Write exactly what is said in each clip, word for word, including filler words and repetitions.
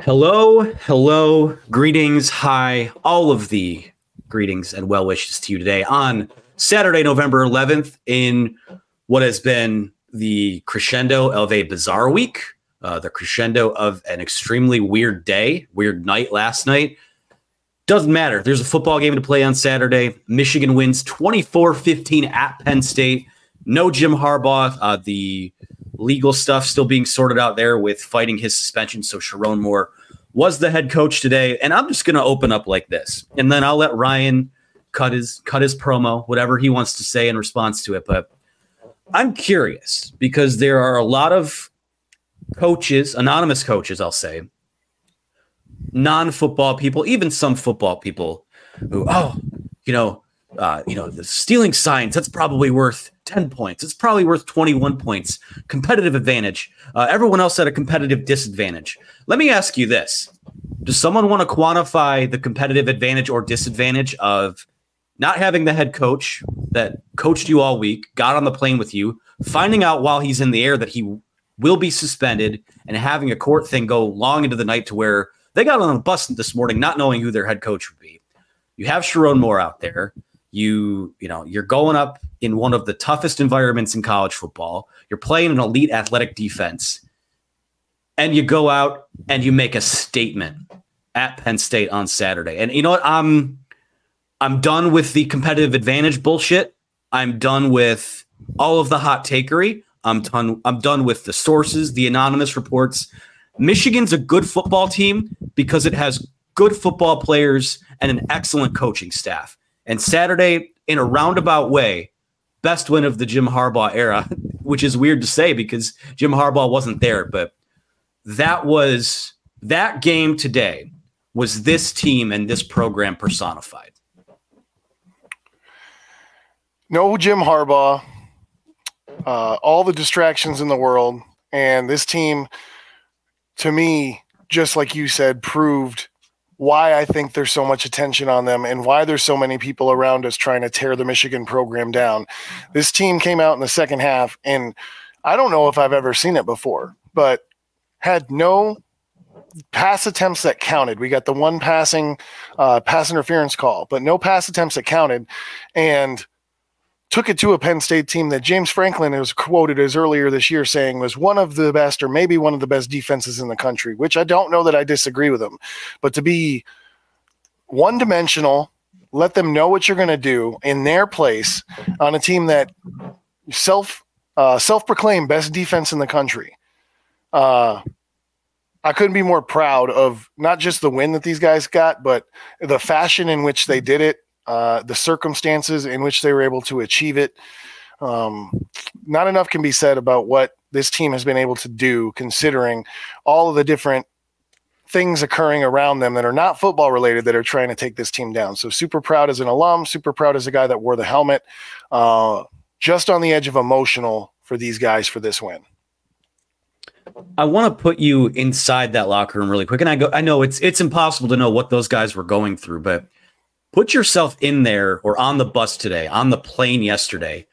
Hello, hello, greetings, hi, all of the greetings and well wishes to you today on Saturday, November eleventh, in what has been the crescendo of a bizarre week, uh, the crescendo of an extremely weird day, weird night last night. Doesn't matter. There's a football game to play on Saturday. Michigan wins twenty-four fifteen at Penn State. No Jim Harbaugh. Uh, the legal stuff still being sorted out there with fighting his suspension. So Sherrone Moore was the head coach today. And I'm just going to open up like this. And then I'll let Ryan cut his cut his promo, whatever he wants to say in response to it. But I'm curious because there are a lot of coaches, anonymous coaches, I'll say, non-football people, even some football people who, oh, you know, Uh, you know, the stealing signs, that's probably worth ten points. It's probably worth twenty-one points. Competitive advantage. Uh, everyone else at a competitive disadvantage. Let me ask you this. Does someone want to quantify the competitive advantage or disadvantage of not having the head coach that coached you all week, got on the plane with you, finding out while he's in the air that he will be suspended, and having a court thing go long into the night to where they got on a bus this morning not knowing who their head coach would be? You have Sherrone Moore out there. You, you know, you're going up in one of the toughest environments in college football. You're playing an elite athletic defense, and you go out and you make a statement at Penn State on Saturday. And you know what? I'm, I'm done with the competitive advantage bullshit. I'm done with all of the hot takery. I'm done. I'm done with the sources, the anonymous reports. Michigan's a good football team because it has good football players and an excellent coaching staff. And Saturday, in a roundabout way, best win of the Jim Harbaugh era, which is weird to say because Jim Harbaugh wasn't there. But that was that game today was this team and this program personified. No Jim Harbaugh, uh, all the distractions in the world. And this team, to me, just like you said, proved why I think there's so much attention on them and why there's so many people around us trying to tear the Michigan program down. This team came out in the second half, and I don't know if I've ever seen it before, but had no pass attempts that counted. We got the one passing uh, pass interference call, but no pass attempts that counted, and took it to a Penn State team that James Franklin was quoted as earlier this year saying was one of the best or maybe one of the best defenses in the country, which I don't know that I disagree with him. But to be one-dimensional, let them know what you're going to do in their place on a team that self, uh, self-proclaimed best defense in the country. Uh, I couldn't be more proud of not just the win that these guys got, but the fashion in which they did it. Uh, the circumstances in which they were able to achieve it. Um, not enough can be said about what this team has been able to do, considering all of the different things occurring around them that are not football related that are trying to take this team down. So super proud as an alum, super proud as a guy that wore the helmet, uh, just on the edge of emotional for these guys for this win. I want to put you inside that locker room really quick. And I go, I know it's, it's impossible to know what those guys were going through, but put yourself in there or on the bus today, on the plane yesterday.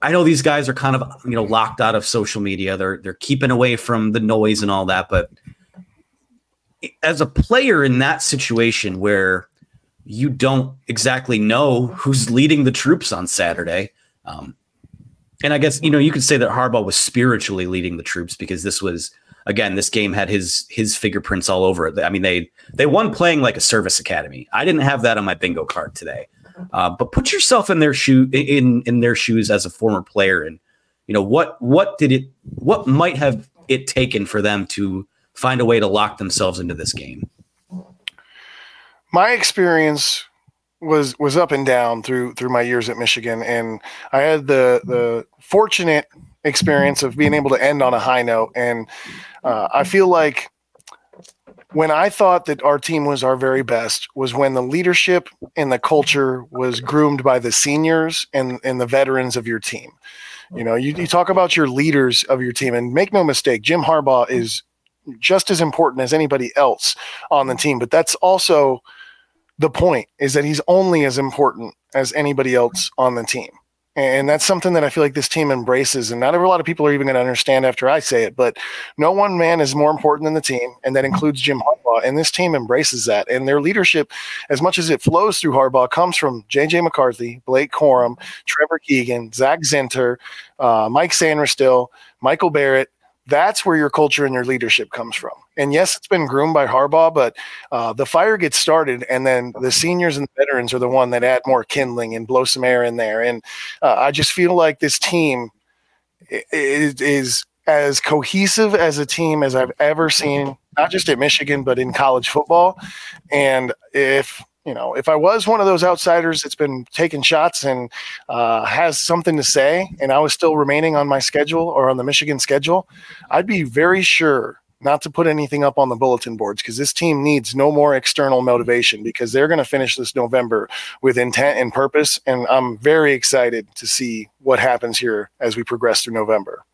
I know these guys are kind of, you know, locked out of social media. They're they're keeping away from the noise and all that. But as a player in that situation where you don't exactly know who's leading the troops on Saturday, um, and I guess, you know, you could say that Harbaugh was spiritually leading the troops because this was, again, this game had his his fingerprints all over it. I mean, they they won playing like a service academy. I didn't have that on my bingo card today. Uh, but put yourself in their shoe in in their shoes as a former player, and you know what what did it what might have it taken for them to find a way to lock themselves into this game. My experience was was up and down through through my years at Michigan, and I had the the fortunate experience of being able to end on a high note. And uh, I feel like when I thought that our team was our very best was when the leadership and the culture was groomed by the seniors and, and the veterans of your team. You know, you, you talk about your leaders of your team, and make no mistake, Jim Harbaugh is just as important as anybody else on the team. But that's also the point, is that he's only as important as anybody else on the team. And that's something that I feel like this team embraces. And not a lot of people are even going to understand after I say it, but no one man is more important than the team. And that includes Jim Harbaugh. And this team embraces that. And their leadership, as much as it flows through Harbaugh, comes from J J McCarthy, Blake Corum, Trevor Keegan, Zach Zinter, uh, Mike Sanderstill, Michael Barrett. That's where your culture and your leadership comes from. And yes, it's been groomed by Harbaugh, but uh, the fire gets started, and then the seniors and the veterans are the one that add more kindling and blow some air in there. And uh, I just feel like this team is, is as cohesive as a team as I've ever seen, not just at Michigan, but in college football. And if you know, if I was one of those outsiders that's been taking shots and uh, has something to say, and I was still remaining on my schedule or on the Michigan schedule, I'd be very sure not to put anything up on the bulletin boards, because this team needs no more external motivation, because they're going to finish this November with intent and purpose. And I'm very excited to see what happens here as we progress through November.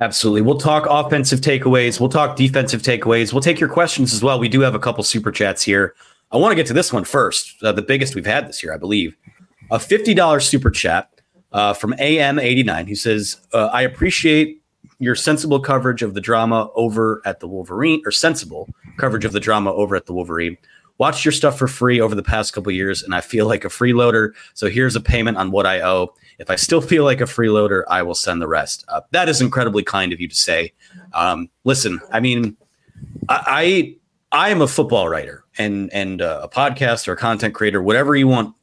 Absolutely. We'll talk offensive takeaways. We'll talk defensive takeaways. We'll take your questions as well. We do have a couple super chats here. I want to get to this one first, uh, the biggest we've had this year, I believe. A fifty dollars super chat uh, from A M eighty-nine. He says, uh, I appreciate your sensible coverage of the drama over at the Wolverine, or sensible coverage of the drama over at the Wolverine. Watched your stuff for free over the past couple of years, and I feel like a freeloader. So here's a payment on what I owe. If I still feel like a freeloader, I will send the rest. Uh, that is incredibly kind of you to say. Um, listen, I mean, I... I I am a football writer and and uh, a podcast or a content creator, whatever you want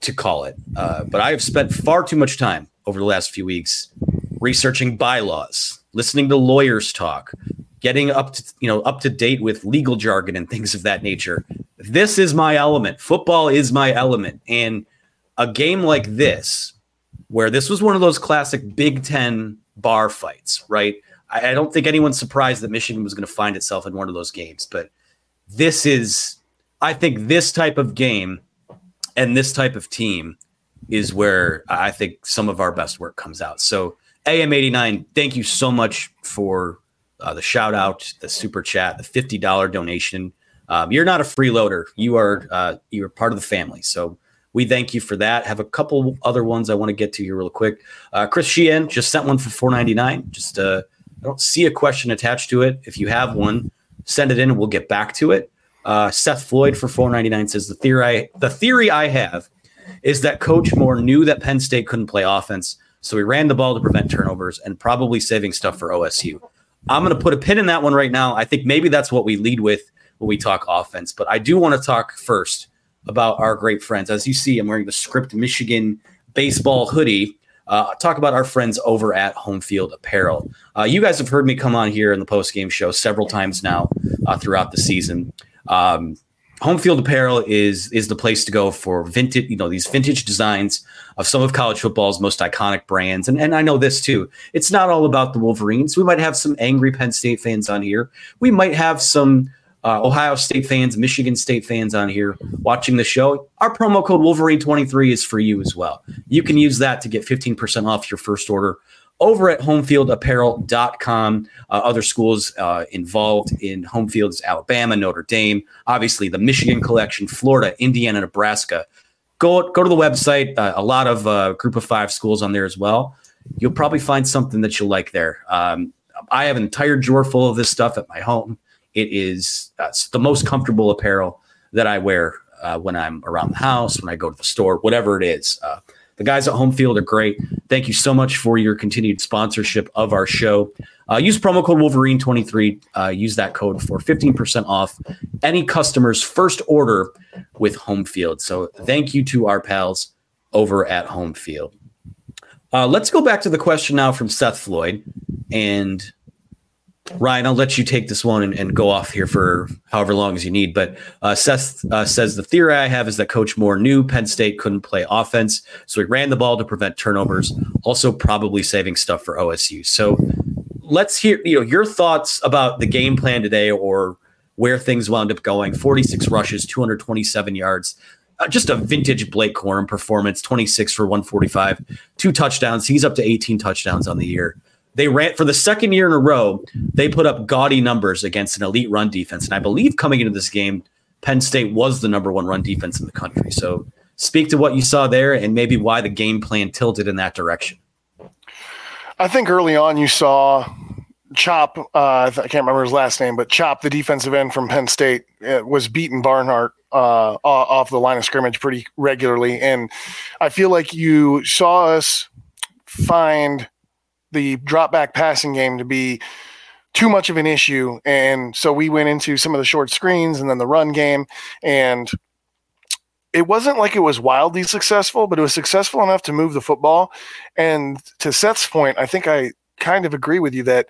to call it. Uh, but I have spent far too much time over the last few weeks researching bylaws, listening to lawyers talk, getting up to, you know, up to date with legal jargon and things of that nature. This is my element. Football is my element. And a game like this, where this was one of those classic Big Ten bar fights, right? I don't think anyone's surprised that Michigan was going to find itself in one of those games, but this is, I think this type of game and this type of team is where I think some of our best work comes out. So A M eighty-nine, thank you so much for uh, the shout out, the super chat, the fifty dollars donation. Um, you're not a freeloader. You are, uh, you're part of the family. So we thank you for that. Have a couple other ones I want to get to here real quick. Uh, Chris Sheehan just sent one for four ninety-nine. Just, uh, I don't see a question attached to it. If you have one, send it in and we'll get back to it. Uh, Seth Floyd for four ninety-nine says, the theory, the theory I have is that Coach Moore knew that Penn State couldn't play offense, so he ran the ball to prevent turnovers and probably saving stuff for O S U. I'm going to put a pin in that one right now. I think maybe that's what we lead with when we talk offense, but I do want to talk first about our great friends. As you see, I'm wearing the Script Michigan baseball hoodie. Uh, talk about our friends over at Homefield Apparel. Uh, you guys have heard me come on here in the postgame show several times now uh, throughout the season. Um, Homefield Apparel is is the place to go for vintage, you know, these vintage designs of some of college football's most iconic brands. And and I know this too. It's not all about the Wolverines. We might have some angry Penn State fans on here. We might have some uh, Ohio State fans, Michigan State fans on here watching the show. Our promo code Wolverine twenty-three is for you as well. You can use that to get fifteen percent off your first order over at homefield apparel dot com. Uh, other schools uh, involved in Homefield is Alabama, Notre Dame, obviously the Michigan collection, Florida, Indiana, Nebraska. Go, go to the website. Uh, a lot of uh, group of five schools on there as well. You'll probably find something that you'll like there. Um, I have an entire drawer full of this stuff at my home. It is uh, the most comfortable apparel that I wear uh, when I'm around the house, when I go to the store, whatever it is. Uh, The guys at Homefield are great. Thank you so much for your continued sponsorship of our show. Uh, use promo code Wolverine twenty-three. Uh, use that code for fifteen percent off any customer's first order with Homefield. So thank you to our pals over at Homefield. Uh, let's go back to the question now from Seth Floyd. And Ryan, I'll let you take this one and, and go off here for however long as you need. But uh, Seth uh, says, the theory I have is that Coach Moore knew Penn State couldn't play offense, so he ran the ball to prevent turnovers, also probably saving stuff for O S U. So let's hear, you know, your thoughts about the game plan today, or where things wound up going. forty-six rushes, two hundred twenty-seven yards. Uh, just a vintage Blake Corum performance, twenty-six for one forty-five, two touchdowns. He's up to eighteen touchdowns on the year. They ran for the second year in a row. They put up gaudy numbers against an elite run defense. And I believe coming into this game, Penn State was the number one run defense in the country. So speak to what you saw there and maybe why the game plan tilted in that direction. I think early on you saw Chop, uh, I can't remember his last name, but Chop, the defensive end from Penn State, was beating Barnhart uh, off the line of scrimmage pretty regularly. And I feel like you saw us find the drop back passing game to be too much of an issue. And so we went into some of the short screens and then the run game. And it wasn't like it was wildly successful, but it was successful enough to move the football. And to Seth's point, I think I kind of agree with you that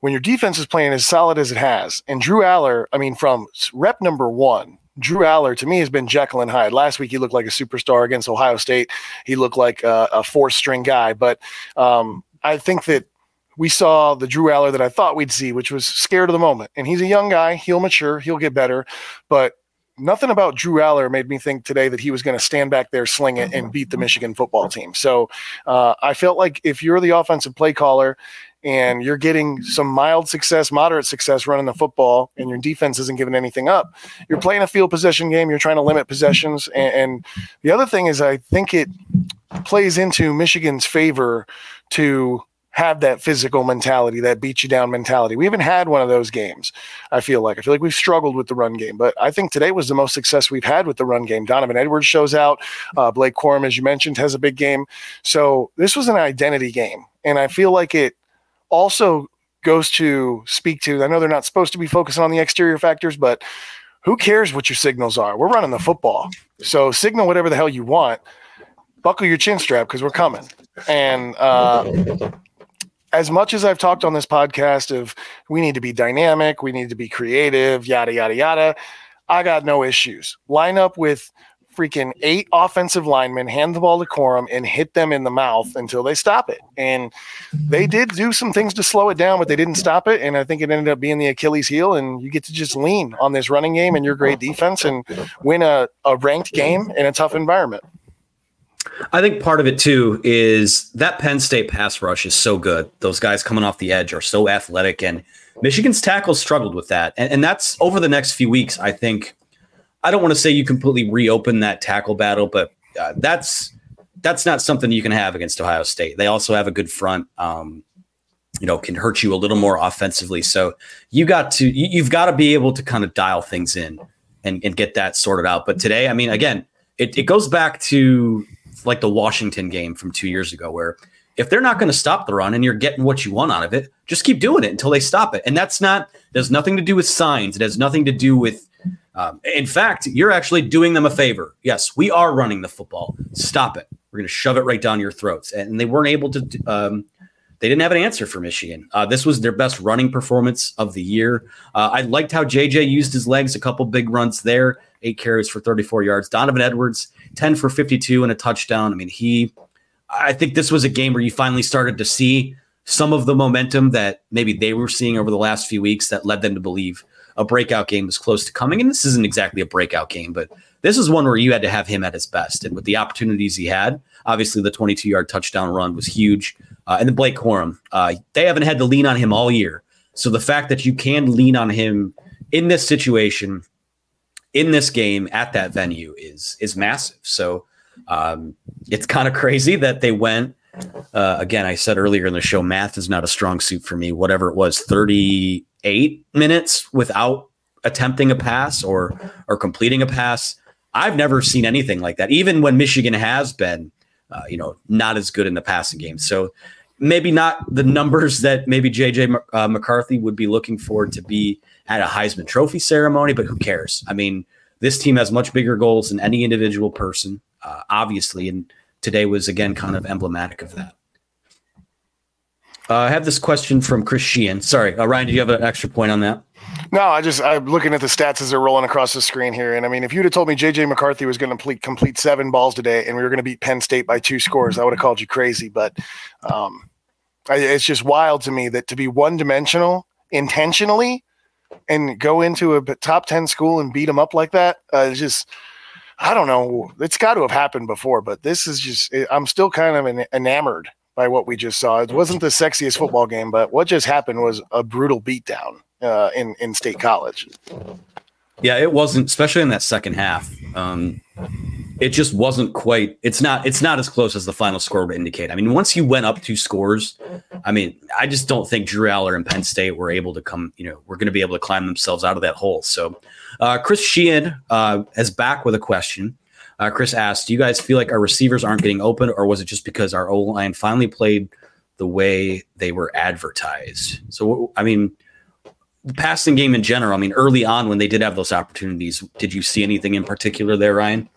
when your defense is playing as solid as it has, and Drew Allar, I mean, from rep number one, Drew Allar, to me, has been Jekyll and Hyde. Last week, he looked like a superstar against Ohio State. He looked like a, a fourth-string guy. But um, I think that we saw the Drew Allar that I thought we'd see, which was scared of the moment. And he's a young guy. He'll mature. He'll get better. But nothing about Drew Allar made me think today that he was going to stand back there, sling it, and beat the Michigan football team. So uh, I felt like if you're the offensive play caller and you're getting some mild success, moderate success running the football, and your defense isn't giving anything up, you're playing a field possession game. You're trying to limit possessions. And, and the other thing is I think it plays into Michigan's favor to have that physical mentality, that beat you down mentality. We haven't had one of those games. I feel like I feel like we've struggled with the run game, but I think today was the most success we've had with the run game. Donovan Edwards shows out. Uh, Blake Corum, as you mentioned, has a big game. So this was an identity game, and I feel like it also goes to speak to. I know they're not supposed to be focusing on the exterior factors, but who cares what your signals are? We're running the football, so signal whatever the hell you want. Buckle your chin strap because we're coming, and. Uh, As much as I've talked on this podcast of we need to be dynamic, we need to be creative, yada, yada, yada, I got no issues. Line up with freaking eight offensive linemen, hand the ball to Corum, and hit them in the mouth until they stop it. And they did do some things to slow it down, but they didn't stop it. And I think it ended up being the Achilles heel, and you get to just lean on this running game and your great defense and win a, a ranked game in a tough environment. I think part of it, too, is that Penn State pass rush is so good. Those guys coming off the edge are so athletic, and Michigan's tackles struggled with that. And, and that's over the next few weeks, I think. I don't want to say you completely reopen that tackle battle, but uh, that's that's not something you can have against Ohio State. They also have a good front, um, you know, can hurt you a little more offensively. So you got to, you, you've got to be able to kind of dial things in and, and get that sorted out. But today, I mean, again, it, it goes back to – like the Washington game from two years ago, where if they're not going to stop the run and you're getting what you want out of it, just keep doing it until they stop it. And that's not, there's nothing to do with signs. It has nothing to do with, um, in fact, you're actually doing them a favor. Yes, we are running the football. Stop it. We're going to shove it right down your throats. And they weren't able to, um, they didn't have an answer for Michigan. Uh, this was their best running performance of the year. Uh, I liked how J J used his legs, a couple big runs there. Eight carries for thirty-four yards. Donovan Edwards, ten for fifty-two and a touchdown. I mean, he, I think this was a game where you finally started to see some of the momentum that maybe they were seeing over the last few weeks that led them to believe a breakout game was close to coming. And this isn't exactly a breakout game, but this is one where you had to have him at his best. And with the opportunities he had, obviously the twenty-two-yard touchdown run was huge. Uh, and the Blake Corum, uh, they haven't had to lean on him all year. So the fact that you can lean on him in this situation in this game at that venue is, is massive. So um, it's kind of crazy that they went, uh, again, I said earlier in the show, math is not a strong suit for me, whatever it was, thirty-eight minutes without attempting a pass or, or completing a pass. I've never seen anything like that, even when Michigan has been, uh, you know, not as good in the passing game. So maybe not the numbers that maybe J J uh, McCarthy would be looking for to be at a Heisman Trophy ceremony, but who cares? I mean, this team has much bigger goals than any individual person, uh, obviously, and today was, again, kind of emblematic of that. Uh, I have this question from Chris Sheehan. Sorry, uh, Ryan, did you have an extra point on that? No, I just, I'm looking at the stats as they're rolling across the screen here. And I mean, if you'd have told me J J McCarthy was going to complete, complete seven balls today and we were going to beat Penn State by two scores, I would have called you crazy. But um, I, it's just wild to me that to be one dimensional intentionally and go into a top ten school and beat them up like that. Uh, it's just, I don't know. It's got to have happened before, but this is just, I'm still kind of enamored by what we just saw. It wasn't the sexiest football game, but what just happened was a brutal beatdown uh, in, in State College. Yeah, it wasn't, especially in that second half. Um, it just wasn't quite, it's not, it's not as close as the final score would indicate. I mean, once you went up two scores, I mean, I just don't think Drew Allar and Penn State were able to come, you know, we're going to be able to climb themselves out of that hole. So uh, Chris Sheehan uh, is back with a question. Uh, Chris asked, do you guys feel like our receivers aren't getting open, or was it just because our O-line finally played the way they were advertised? So, I mean, the passing game in general, I mean, early on when they did have those opportunities, did you see anything in particular there, Ryan?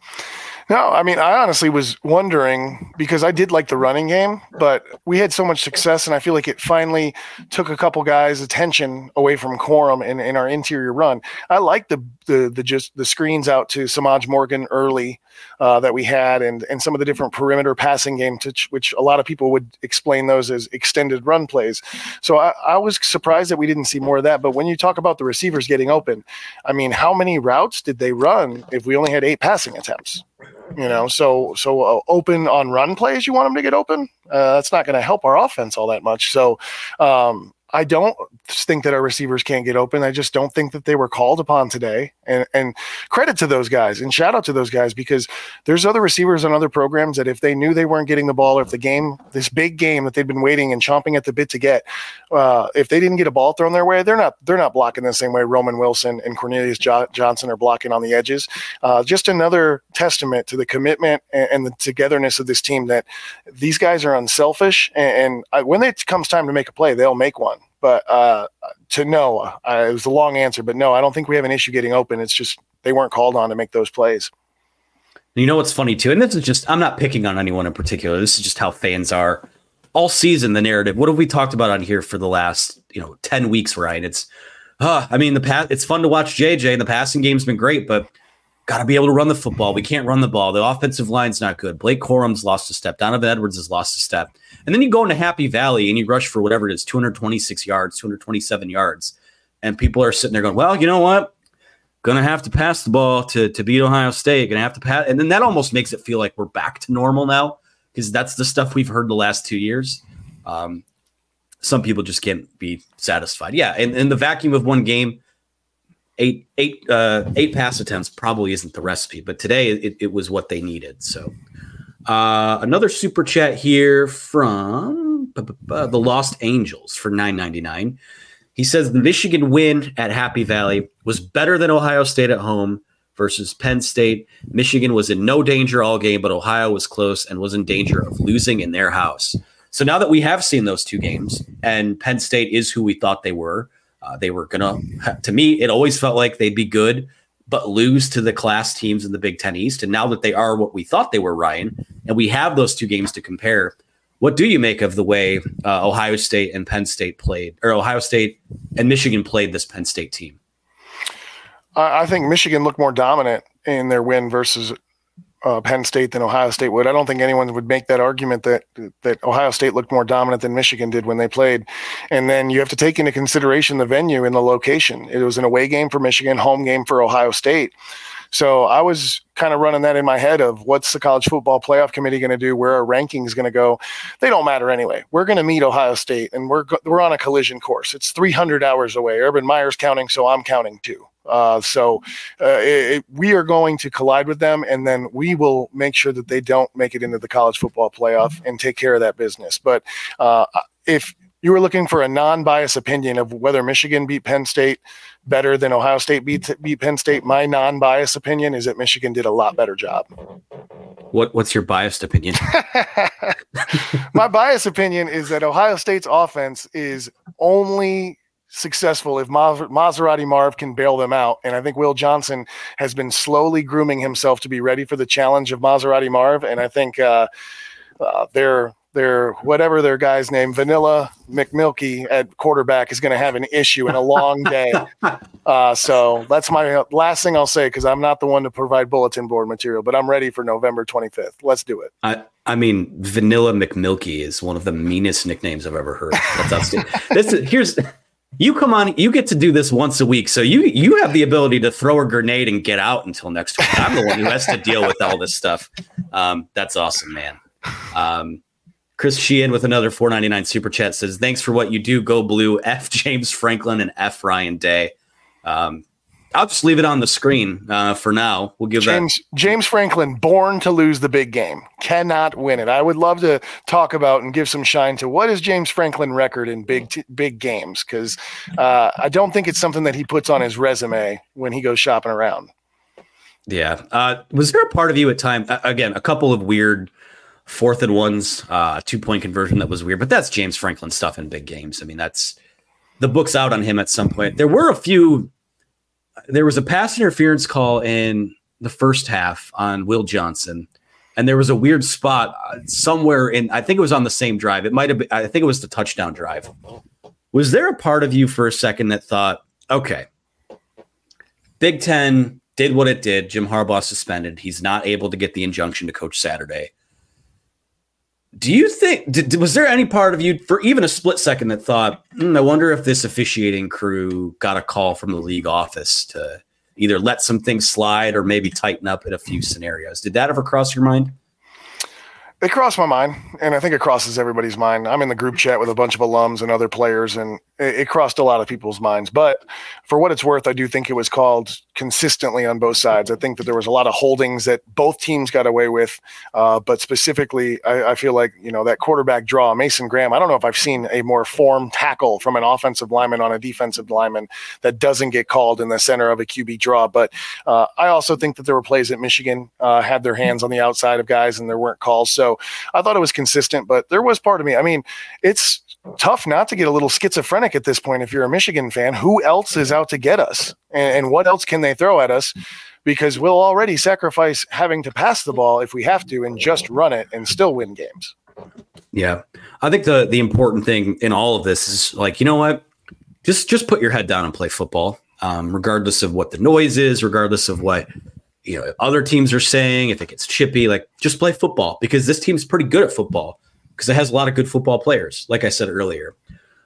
No, I mean, I honestly was wondering, because I did like the running game, but we had so much success, and I feel like it finally took a couple guys' attention away from Corum in, in our interior run. I like the, the the just the screens out to Samaj Morgan early uh, that we had, and and some of the different perimeter passing game, to ch- which a lot of people would explain those as extended run plays. So I, I was surprised that we didn't see more of that. But when you talk about the receivers getting open, I mean, how many routes did they run if we only had eight passing attempts? You know, so so uh, open on run plays, you want them to get open? Uh, that's not going to help our offense all that much. So um, I don't think that our receivers can't get open. I just don't think that they were called upon today. And, and credit to those guys and shout out to those guys, because there's other receivers on other programs that if they knew they weren't getting the ball, or if the game, this big game that they've been waiting and chomping at the bit to get, uh, if they didn't get a ball thrown their way, they're not they're not blocking the same way Roman Wilson and Cornelius Jo- Johnson are blocking on the edges. Uh, just another testament to the commitment and, and the togetherness of this team, that these guys are unselfish. And, and I, when it comes time to make a play, they'll make one. But uh, to no, uh, it was a long answer, but no, I don't think we have an issue getting open. It's just they weren't called on to make those plays. You know what's funny, too? And this is just, I'm not picking on anyone in particular. This is just how fans are. All season, the narrative, what have we talked about on here for the last, you know, ten weeks, Ryan? It's, uh, I mean, the pa- it's fun to watch J J, and the passing game's been great, but got to be able to run the football. We can't run the ball. The offensive line's not good. Blake Corum's lost a step. Donovan Edwards has lost a step. And then you go into Happy Valley and you rush for whatever it is, two hundred twenty-six yards, two hundred twenty-seven yards. And people are sitting there going, well, you know what? Going to have to pass the ball to, to beat Ohio State. Going to have to pass. And then that almost makes it feel like we're back to normal now, because that's the stuff we've heard the last two years. Um, some people just can't be satisfied. Yeah, and in the vacuum of one game, Eight, eight, uh, eight pass attempts probably isn't the recipe, but today it, it was what they needed. So uh, another super chat here from uh, the Lost Angels for nine ninety-nine. He says the Michigan win at Happy Valley was better than Ohio State at home versus Penn State. Michigan was in no danger all game, but Ohio was close and was in danger of losing in their house. So now that we have seen those two games, and Penn State is who we thought they were, Uh, they were going to, to me, it always felt like they'd be good, but lose to the class teams in the Big Ten East. And now that they are what we thought they were, Ryan, and we have those two games to compare, what do you make of the way uh, Ohio State and Penn State played, or Ohio State and Michigan played this Penn State team? I think Michigan looked more dominant in their win versus Uh, Penn State than Ohio State would. I don't think anyone would make that argument that that Ohio State looked more dominant than Michigan did when they played. And then you have to take into consideration the venue and the location. It was an away game for Michigan, home game for Ohio State. So I was kind of running that in my head of what's the College Football Playoff Committee going to do? Where our ranking is going to go? They don't matter anyway. We're going to meet Ohio State, and we're go- we're on a collision course. It's three hundred hours away. Urban Meyer's counting, so I'm counting too. Uh, so uh, it, it, we are going to collide with them, and then we will make sure that they don't make it into the College Football Playoff and take care of that business. But uh, if you were looking for a non-biased opinion of whether Michigan beat Penn State better than Ohio State beat, beat Penn State, my non-biased opinion is that Michigan did a lot better job. What What's your biased opinion? My biased opinion is that Ohio State's offense is only – successful if Mas- Maserati Marv can bail them out. And I think Will Johnson has been slowly grooming himself to be ready for the challenge of Maserati Marv. And I think uh, uh, their, their, whatever their guy's name, Vanilla McMilkey at quarterback, is going to have an issue in a long day. Uh, so that's my last thing I'll say, because I'm not the one to provide bulletin board material, but I'm ready for November twenty-fifth. Let's do it. I- I mean, Vanilla McMilkey is one of the meanest nicknames I've ever heard. That's outstanding. this is, here's... You come on, you get to do this once a week, so you you have the ability to throw a grenade and get out until next week. I'm the one who has to deal with all this stuff. Um, that's awesome, man. Um, Chris Sheehan with another four ninety-nine super chat says, "Thanks for what you do. Go Blue. F James Franklin and F Ryan Day." Um, I'll just leave it on the screen uh, for now. We'll give James, that James Franklin, born to lose the big game, cannot win it. I would love to talk about and give some shine to what is James Franklin record in big t- big games, because uh, I don't think it's something that he puts on his resume when he goes shopping around. Yeah, uh, was there a part of you at time uh, again? A couple of weird fourth and ones, uh, two point conversion that was weird, but that's James Franklin stuff in big games. I mean, that's the book's out on him at some point. There were a few. There was a pass interference call in the first half on Will Johnson, and there was a weird spot somewhere in, I think it was on the same drive. It might have been, I think it was the touchdown drive. Was there a part of you for a second that thought, okay, Big Ten did what it did. Jim Harbaugh suspended. He's not able to get the injunction to coach Saturday. Do you think, did, was there any part of you for even a split second that thought, mm, I wonder if this officiating crew got a call from the league office to either let some things slide or maybe tighten up in a few scenarios? Did that ever cross your mind? It crossed my mind, and I think it crosses everybody's mind. I'm in the group chat with a bunch of alums and other players, and it, it crossed a lot of people's minds. But for what it's worth, I do think it was called consistently on both sides. I think that there was a lot of holdings that both teams got away with, uh, but specifically, I, I feel like, you know, that quarterback draw, Mason Graham, I don't know if I've seen a more formed tackle from an offensive lineman on a defensive lineman that doesn't get called in the center of a Q B draw. But uh, I also think that there were plays that Michigan uh, had their hands on the outside of guys, and there weren't calls. So I thought it was consistent, but there was part of me. I mean, it's tough not to get a little schizophrenic at this point if you're a Michigan fan. Who else is out to get us? And, and what else can they throw at us? Because we'll already sacrifice having to pass the ball if we have to and just run it and still win games. Yeah. I think the the important thing in all of this is, like, you know what? Just just put your head down and play football, um, regardless of what the noise is, regardless of what – you know, other teams are saying, if it gets chippy, like, just play football, because this team's pretty good at football because it has a lot of good football players, like I said earlier.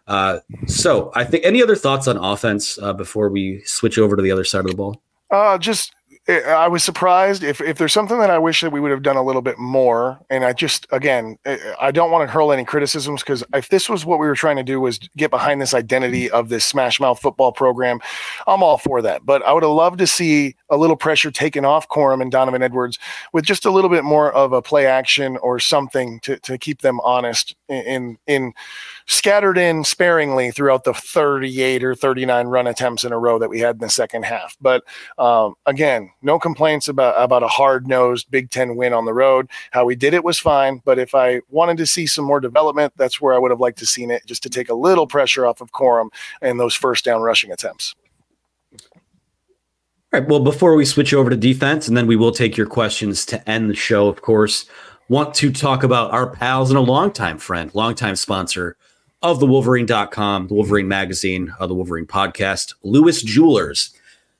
Uh, so I think any other thoughts on offense uh, before we switch over to the other side of the ball? Uh, just I was surprised if, if there's something that I wish that we would have done a little bit more. And I just, again, I don't want to hurl any criticisms, because if this was what we were trying to do, was get behind this identity of this smash mouth football program, I'm all for that. But I would have loved to see a little pressure taken off Corum and Donovan Edwards with just a little bit more of a play action or something to, to keep them honest in, in scattered in sparingly throughout the thirty-eight or thirty-nine run attempts in a row that we had in the second half. But um, again, no complaints about, about a hard-nosed Big Ten win on the road. How we did it was fine, but if I wanted to see some more development, that's where I would have liked to seen it, just to take a little pressure off of Corum and those first down rushing attempts. All right, well, before we switch over to defense, and then we will take your questions to end the show, of course, want to talk about our pals and a longtime friend, longtime sponsor of the Wolverine dot com, the Wolverine magazine, uh, the Wolverine podcast, Lewis Jewelers.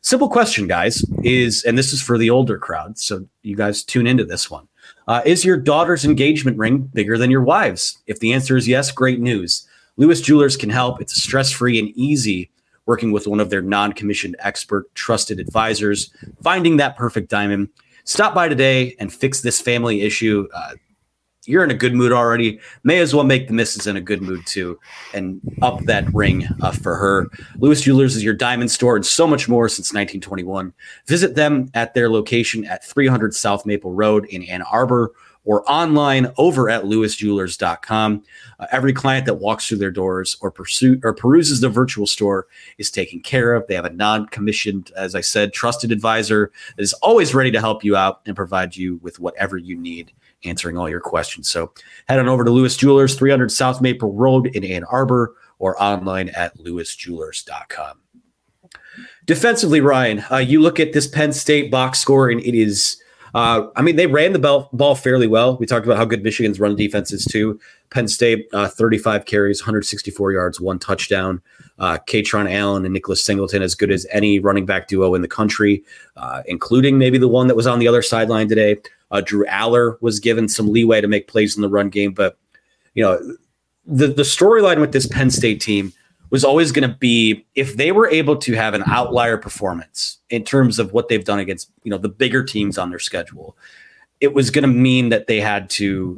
Simple question, guys, is, and this is for the older crowd, so you guys tune into this one. Uh, is your daughter's engagement ring bigger than your wife's? If the answer is yes, great news. Lewis Jewelers can help. It's stress-free and easy, working with one of their non-commissioned expert trusted advisors, finding that perfect diamond. Stop by today and fix this family issue. Uh, you're in a good mood already. May as well make the missus in a good mood too and up that ring uh, for her. Lewis Jewelers is your diamond store and so much more since nineteen twenty-one. Visit them at their location at three hundred South Maple Road in Ann Arbor, or online over at lewis jewelers dot com. Uh, every client that walks through their doors or pursue or peruses the virtual store is taken care of. They have a non-commissioned, as I said, trusted advisor that is always ready to help you out and provide you with whatever you need, answering all your questions. So head on over to Lewis Jewelers, three hundred South Maple Road in Ann Arbor, or online at lewis jewelers dot com. Defensively, Ryan, uh, you look at this Penn State box score, and it is, uh, I mean, they ran the ball, ball fairly well. We talked about how good Michigan's run defense is too. Penn State, uh, thirty-five carries, one hundred sixty-four yards, one touchdown. Uh, Katron Allen and Nicholas Singleton, as good as any running back duo in the country, uh, including maybe the one that was on the other sideline today. Uh, Drew Allar was given some leeway to make plays in the run game. But, you know, the, the storyline with this Penn State team was always going to be, if they were able to have an outlier performance in terms of what they've done against, you know, the bigger teams on their schedule, it was going to mean that they had to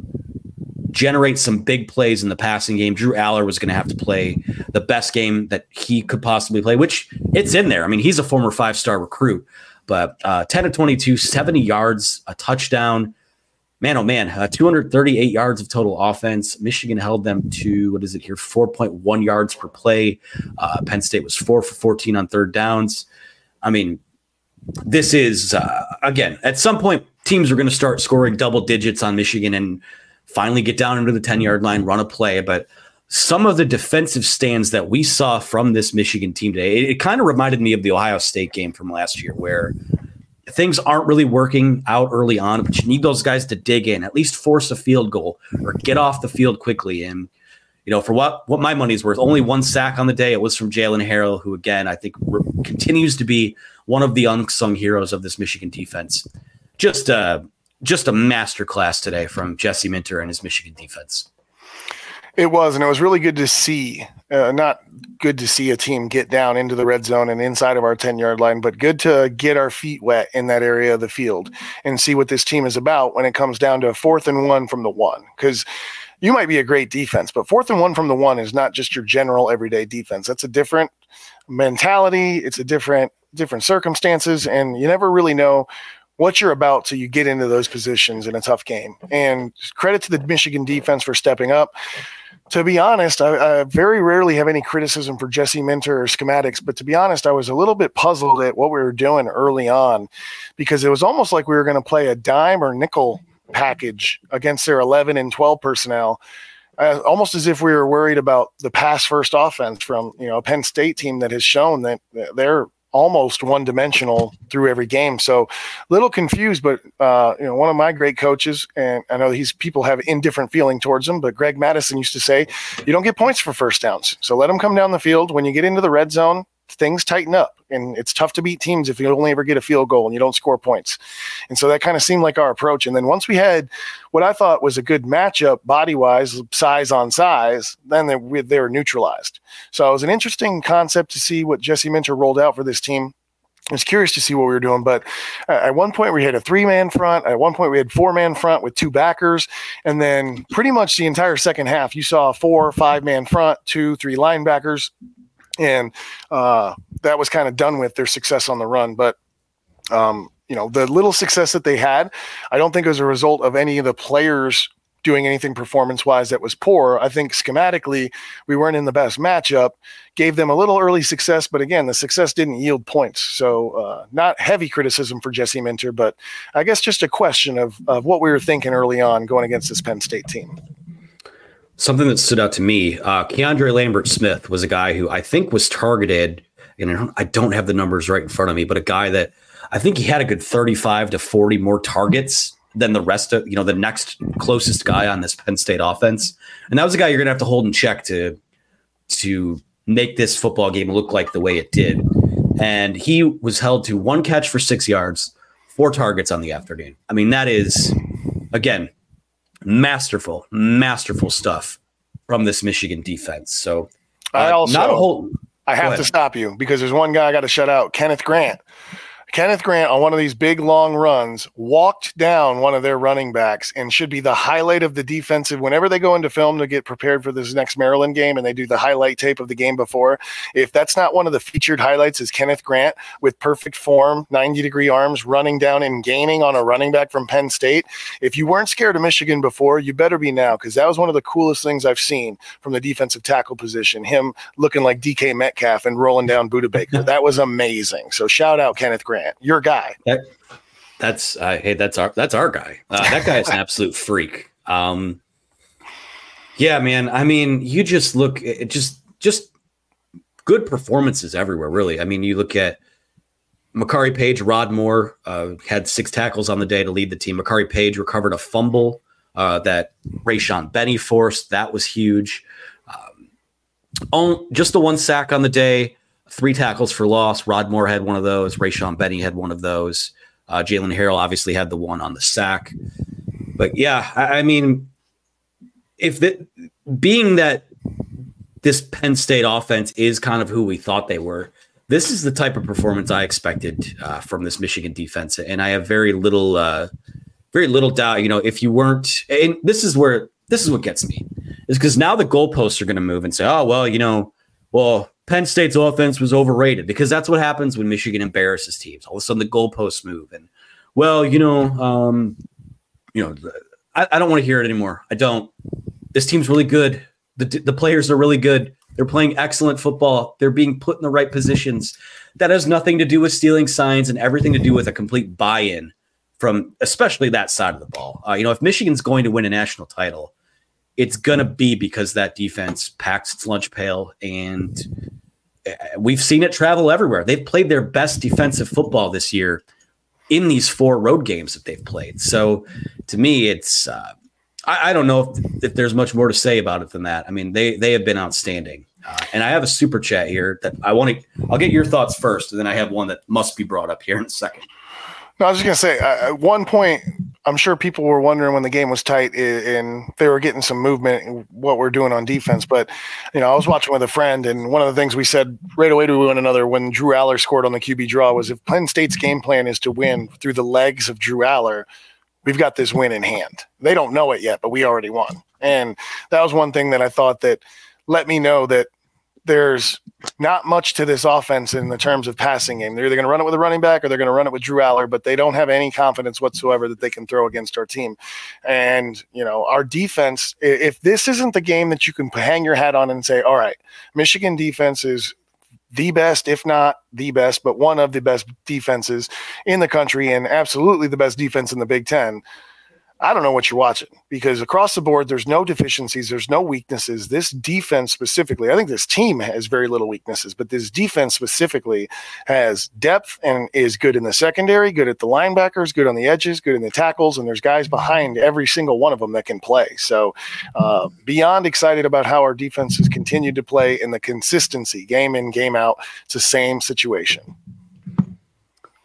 generate some big plays in the passing game. Drew Allar was going to have to play the best game that he could possibly play, which it's in there. I mean, he's a former five-star recruit, but uh, ten of twenty-two, seventy yards, a touchdown. Man, oh man, uh, two hundred thirty-eight yards of total offense. Michigan held them to, what is it here, four point one yards per play. Uh, Penn State was four for fourteen on third downs. I mean, this is, uh, again, at some point, teams are going to start scoring double digits on Michigan and finally get down into the ten-yard line, run a play. But some of the defensive stands that we saw from this Michigan team today, it, it kind of reminded me of the Ohio State game from last year where things aren't really working out early on, but you need those guys to dig in, at least force a field goal or get off the field quickly. And, you know, for what, what my money's worth, only one sack on the day. It was from Jaylen Harrell, who, again, I think re- continues to be one of the unsung heroes of this Michigan defense. Just, uh, just a masterclass today from Jesse Minter and his Michigan defense. It was, and it was really good to see, uh, not good to see a team get down into the red zone and inside of our ten-yard line, but good to get our feet wet in that area of the field and see what this team is about when it comes down to a fourth and one from the one. Because you might be a great defense, but fourth and one from the one is not just your general everyday defense. That's a different mentality. It's a different different circumstances, and you never really know what you're about till you get into those positions in a tough game. And credit to the Michigan defense for stepping up. To be honest, I, I very rarely have any criticism for Jesse Minter or schematics, but to be honest, I was a little bit puzzled at what we were doing early on because it was almost like we were going to play a dime or nickel package against their eleven and twelve personnel, uh, almost as if we were worried about the pass-first offense from, you know, a Penn State team that has shown that they're almost one-dimensional through every game. So a little confused, but uh, you know, one of my great coaches, and I know these people have indifferent feeling towards him, but Greg Madison used to say, you don't get points for first downs. So let them come down the field. When you get into the red zone, things tighten up, and it's tough to beat teams if you only ever get a field goal and you don't score points. And so that kind of seemed like our approach. And then once we had what I thought was a good matchup body-wise, size on size, then they, they were neutralized. So it was an interesting concept to see what Jesse Minter rolled out for this team. I was curious to see what we were doing, but at one point we had a three-man front. At one point we had four-man front with two backers. And then pretty much the entire second half, you saw a four, five-man front, two, three linebackers. And uh, that was kind of done with their success on the run. But, um, you know, the little success that they had, I don't think it was a result of any of the players doing anything performance-wise that was poor. I think schematically we weren't in the best matchup, gave them a little early success. But, again, the success didn't yield points. So uh, not heavy criticism for Jesse Minter, but I guess just a question of, of what we were thinking early on going against this Penn State team. Something that stood out to me, uh, Keandre Lambert-Smith was a guy who I think was targeted, and I don't, I don't have the numbers right in front of me, but a guy that I think he had a good thirty-five to forty more targets than the rest of, you know, the next closest guy on this Penn State offense. And that was a guy you're going to have to hold in check to, to make this football game look like the way it did. And he was held to one catch for six yards, four targets on the afternoon. I mean, that is, again, Masterful, masterful stuff from this Michigan defense. So uh, I also not a whole, I have to stop you because there's one guy I got to shut out, Kenneth Grant. Kenneth Grant on one of these big long runs walked down one of their running backs and should be the highlight of the defensive. Whenever they go into film to get prepared for this next Maryland game and they do the highlight tape of the game before, if that's not one of the featured highlights is Kenneth Grant with perfect form, ninety degree arms running down and gaining on a running back from Penn State. If you weren't scared of Michigan before, you better be now, because that was one of the coolest things I've seen from the defensive tackle position, him looking like D K Metcalf and rolling down Buda Baker. That was amazing. So shout out Kenneth Grant. Your guy. That, that's uh, hey, that's our that's our guy. Uh, that guy is an absolute freak. Um, yeah, man. I mean, you just look. It just just good performances everywhere. Really. I mean, you look at Makari Page. Rod Moore uh, had six tackles on the day to lead the team. Makari Page recovered a fumble uh, that Rayshon Benny forced. That was huge. Um, on, just the one sack on the day. Three tackles for loss. Rod Moore had one of those. Rayshon Benny had one of those. Uh, Jaylen Harrell obviously had the one on the sack. But yeah, I, I mean, if the, being that this Penn State offense is kind of who we thought they were. This is the type of performance I expected uh, from this Michigan defense, and I have very little, uh, very little doubt. You know, if you weren't, and this is where this is what gets me, is because now the goalposts are going to move and say, "Oh, well, you know, well, Penn State's offense was overrated," because that's what happens when Michigan embarrasses teams. All of a sudden, the goalposts move, and well, you know, um, you know, I, I don't want to hear it anymore. I don't. This team's really good. The the players are really good. They're playing excellent football. They're being put in the right positions. That has nothing to do with stealing signs and everything to do with a complete buy-in from especially that side of the ball. Uh, you know, if Michigan's going to win a national title, it's going to be because that defense packs its lunch pail, and we've seen it travel everywhere. They've played their best defensive football this year in these four road games that they've played. So to me, it's uh, – I don't know if, if there's much more to say about it than that. I mean, they they have been outstanding. Uh, and I have a super chat here that I want to – I'll get your thoughts first, and then I have one that must be brought up here in a second. No, I was just going to say, uh, at one point, I'm sure people were wondering when the game was tight and they were getting some movement in what we're doing on defense. But, you know, I was watching with a friend, and one of the things we said right away to one another when Drew Allar scored on the Q B draw was, if Penn State's game plan is to win through the legs of Drew Allar, we've got this win in hand. They don't know it yet, but we already won. And that was one thing that I thought that let me know that there's not much to this offense in the terms of passing game. They're either going to run it with a running back or they're going to run it with Drew Allar, but they don't have any confidence whatsoever that they can throw against our team. And, you know, our defense, if this isn't the game that you can hang your hat on and say, all right, Michigan defense is the best, if not the best, but one of the best defenses in the country and absolutely the best defense in the Big Ten, I don't know what you're watching, because across the board, there's no deficiencies. There's no weaknesses. This defense specifically, I think this team has very little weaknesses, but this defense specifically has depth and is good in the secondary, good at the linebackers, good on the edges, good in the tackles. And there's guys behind every single one of them that can play. So uh, beyond excited about how our defense has continued to play and the consistency game in, game out. It's the same situation.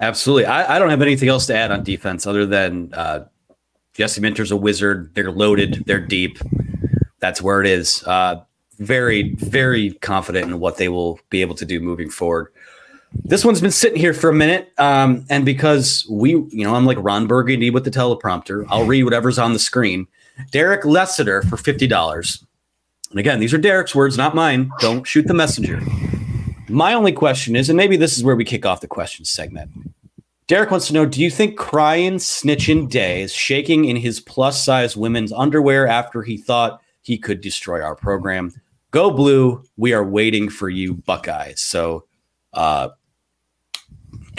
Absolutely. I, I don't have anything else to add on defense other than, uh, Jesse Minter's a wizard. They're loaded. They're deep. That's where it is. Uh, very, very confident in what they will be able to do moving forward. This one's been sitting here for a minute. Um, and because we, you know, I'm like Ron Burgundy with the teleprompter. I'll read whatever's on the screen. Derek Lessiter for fifty dollars. And again, these are Derek's words, not mine. Don't shoot the messenger. My only question is, and maybe this is where we kick off the question segment. Derek wants to know, do you think crying, snitching Day is shaking in his plus-size women's underwear after he thought he could destroy our program? Go blue. We are waiting for you, Buckeyes. So uh,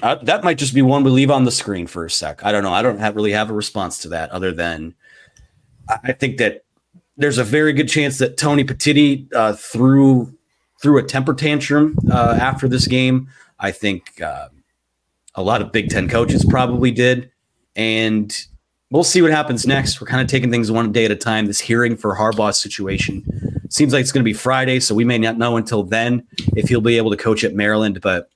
I, that might just be one we leave on the screen for a sec. I don't know. I don't have, really have a response to that other than I think that there's a very good chance that Tony Petitti uh, threw, threw a temper tantrum uh, after this game. I think uh, – a lot of Big Ten coaches probably did. And we'll see what happens next. We're kind of taking things one day at a time. This hearing for Harbaugh's situation seems like it's going to be Friday, so we may not know until then if he'll be able to coach at Maryland. But,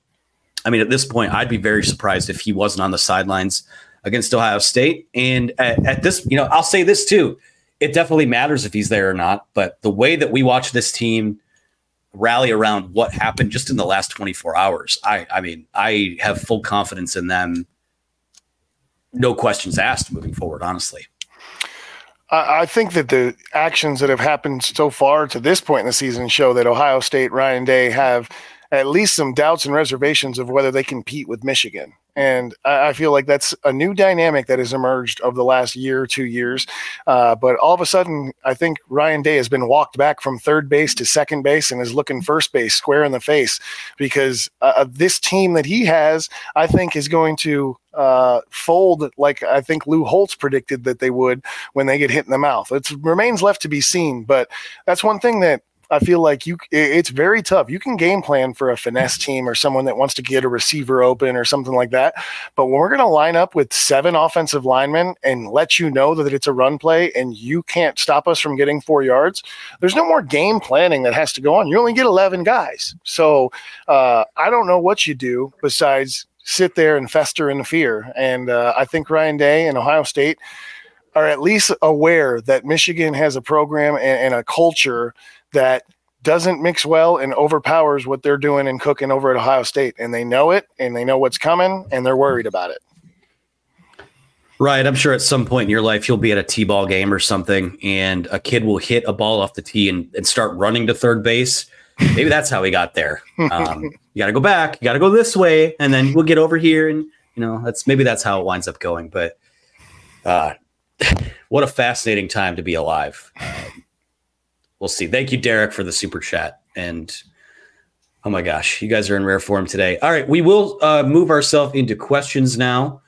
I mean, at this point, I'd be very surprised if he wasn't on the sidelines against Ohio State. And at, at this, you know, I'll say this too. It definitely matters if he's there or not. But the way that we watch this team rally around what happened just in the last twenty-four hours. I, I mean, I have full confidence in them. No questions asked moving forward, honestly. I think that the actions that have happened so far to this point in the season show that Ohio State, Ryan Day have at least some doubts and reservations of whether they compete with Michigan. And I feel like that's a new dynamic that has emerged over the last year or two years. Uh, but all of a sudden, I think Ryan Day has been walked back from third base to second base and is looking first base square in the face because uh, this team that he has, I think, is going to uh, fold like I think Lou Holtz predicted that they would when they get hit in the mouth. It remains left to be seen, but that's one thing that I feel like you it's very tough. You can game plan for a finesse team or someone that wants to get a receiver open or something like that. But when we're going to line up with seven offensive linemen and let you know that it's a run play and you can't stop us from getting four yards, there's no more game planning that has to go on. You only get eleven guys. So uh, I don't know what you do besides sit there and fester in the fear. And uh, I think Ryan Day and Ohio State are at least aware that Michigan has a program and, and a culture that doesn't mix well and overpowers what they're doing and cooking over at Ohio State. And they know it, and they know what's coming, and they're worried about it. Right. I'm sure at some point in your life, you'll be at a T-ball game or something, and a kid will hit a ball off the tee and, and start running to third base. Maybe that's how he got there. Um, you got to go back. You got to go this way, and then we'll get over here. And, you know, that's maybe that's how it winds up going. But uh, what a fascinating time to be alive. Um, we'll see. Thank you, Derek, for the super chat. And oh my gosh, you guys are in rare form today. All right. We will uh, move ourselves into questions now.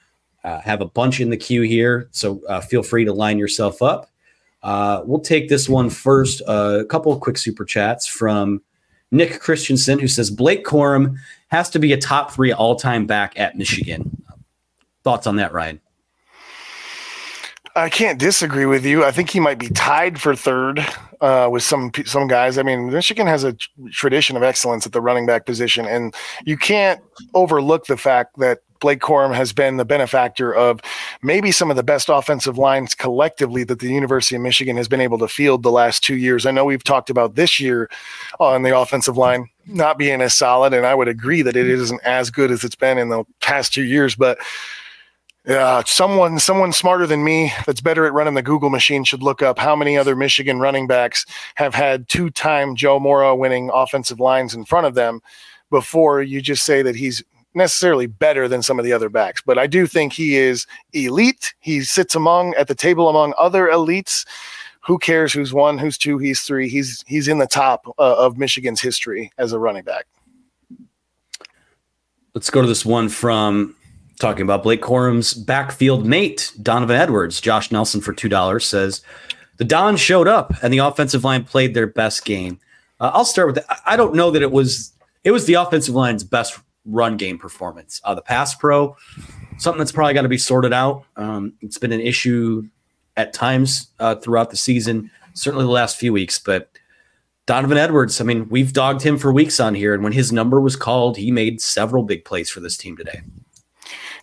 Uh, have a bunch in the queue here, so uh, feel free to line yourself up. Uh, we'll take this one first. Uh, a couple of quick super chats from Nick Christensen, who says, Blake Corum has to be a top three all-time back at Michigan. Thoughts on that, Ryan? I can't disagree with you. I think he might be tied for third uh, with some some guys. I mean, Michigan has a tr- tradition of excellence at the running back position, and you can't overlook the fact that Blake Corum has been the benefactor of maybe some of the best offensive lines collectively that the University of Michigan has been able to field the last two years. I know we've talked about this year on the offensive line not being as solid, and I would agree that it isn't as good as it's been in the past two years, but uh, someone someone smarter than me that's better at running the Google machine should look up how many other Michigan running backs have had two-time Joe Morrow winning offensive lines in front of them before you just say that he's necessarily better than some of the other backs, but I do think he is elite. He sits among at the table among other elites. Who cares who's one, who's two, he's three. He's he's in the top uh, of Michigan's history as a running back. Let's go to this one from talking about Blake Corum's backfield mate, Donovan Edwards. Josh Nelson for two dollars says the Don showed up and the offensive line played their best game. Uh, I'll start with that. I don't know that it was it was the offensive line's best run game performance. Uh, the pass pro, something that's probably got to be sorted out. Um, it's been an issue at times uh, throughout the season, certainly the last few weeks, but Donovan Edwards, I mean, we've dogged him for weeks on here, and when his number was called, he made several big plays for this team today.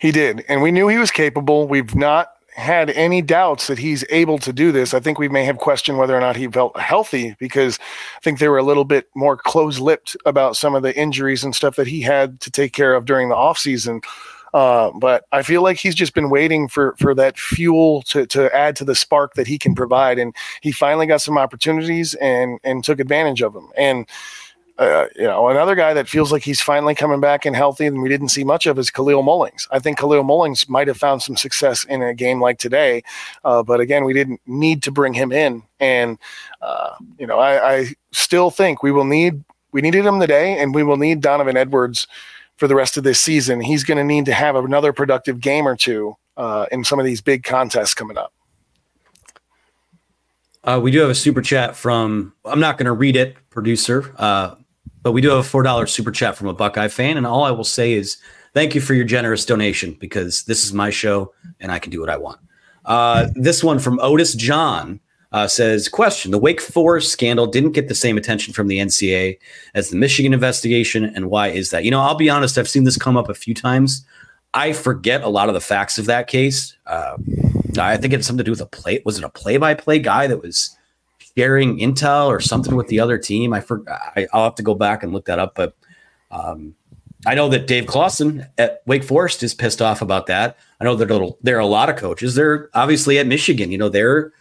He did, and we knew he was capable. We've not had any doubts that he's able to do this. I think we may have questioned whether or not he felt healthy, because I think they were a little bit more close-lipped about some of the injuries and stuff that he had to take care of during the offseason. Uh, but I feel like he's just been waiting for, for that fuel to, to add to the spark that he can provide. And he finally got some opportunities and, and took advantage of them. And, Uh, you know, another guy that feels like he's finally coming back and healthy and we didn't see much of is Khalil Mullings. I think Khalil Mullings might have found some success in a game like today. Uh, but again, we didn't need to bring him in. And, uh, you know, I, I still think we will need we needed him today, and we will need Donovan Edwards for the rest of this season. He's going to need to have another productive game or two uh, in some of these big contests coming up. Uh, we do have a super chat from, I'm not going to read it, producer, uh, but we do have a four dollars super chat from a Buckeye fan. And all I will say is thank you for your generous donation, because this is my show and I can do what I want. Uh, this one from Otis John uh, says, question, the Wake Forest scandal didn't get the same attention from the N C A A as the Michigan investigation. And why is that? You know, I'll be honest. I've seen this come up a few times. I forget a lot of the facts of that case. Uh, I think it had something to do with a play. Was it a play-by-play guy that was sharing intel or something with the other team? I forgot. I, I'll have to go back and look that up. But um, I know that Dave Clawson at Wake Forest is pissed off about that. I know that there, there are a lot of coaches. They're obviously at Michigan. You know, they're.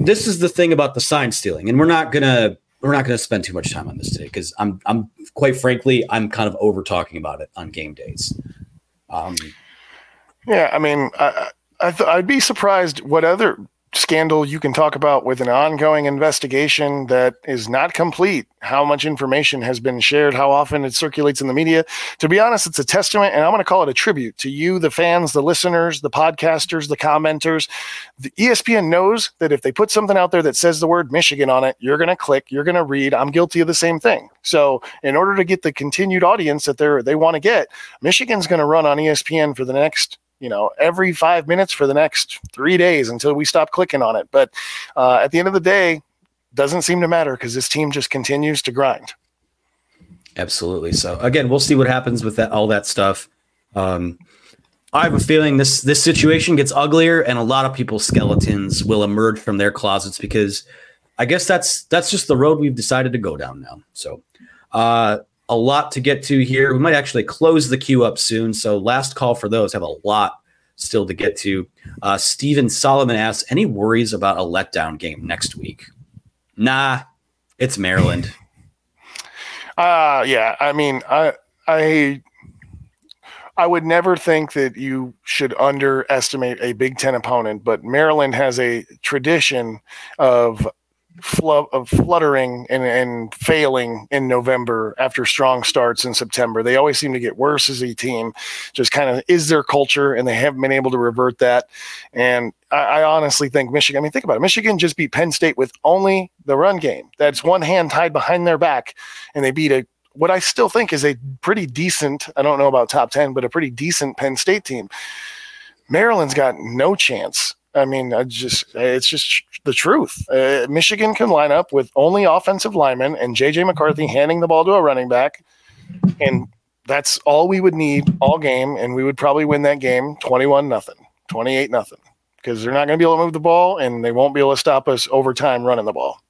This is the thing about the sign stealing, and we're not gonna we're not gonna spend too much time on this today, because I'm I'm quite frankly I'm kind of over talking about it on game days. Um, yeah, I mean, I, I th- I'd be surprised what other scandal you can talk about with an ongoing investigation that is not complete, how much information has been shared, how often it circulates in the media. To be honest, it's a testament, and I'm going to call it a tribute to you, the fans, the listeners, the podcasters, the commenters. The E S P N knows that if they put something out there that says the word Michigan on it, you're going to click, you're going to read. I'm guilty of the same thing. So in order to get the continued audience that they're, they want to get, Michigan's going to run on E S P N for the next you know, every five minutes for the next three days until we stop clicking on it. But uh, at the end of the day, doesn't seem to matter, because this team just continues to grind. Absolutely. So again, we'll see what happens with that, all that stuff. Um, I have a feeling this, this situation gets uglier, and a lot of people's skeletons will emerge from their closets, because I guess that's that's just the road we've decided to go down now. So uh, a lot to get to here. We might actually close the queue up soon. So last call for those. Have a lot still to get to. Uh, Steven Solomon asks, any worries about a letdown game next week? Nah, it's Maryland. Uh, yeah, I mean, I I I would never think that you should underestimate a Big Ten opponent, but Maryland has a tradition of fl- of fluttering and, and failing in November after strong starts in September. They always seem to get worse as a team, just kind of is their culture, and they haven't been able to revert that. And I, I honestly think Michigan, I mean, think about it. Michigan just beat Penn State with only the run game. That's one hand tied behind their back, and they beat a what I still think is a pretty decent, I don't know about top ten, but a pretty decent Penn State team. Maryland's got no chance. I mean, I just it's just the truth. Uh, Michigan can line up with only offensive linemen and J J McCarthy handing the ball to a running back, and that's all we would need all game, and we would probably win that game twenty-one nothing, twenty-eight nothing, because they're not going to be able to move the ball, and they won't be able to stop us over time running the ball.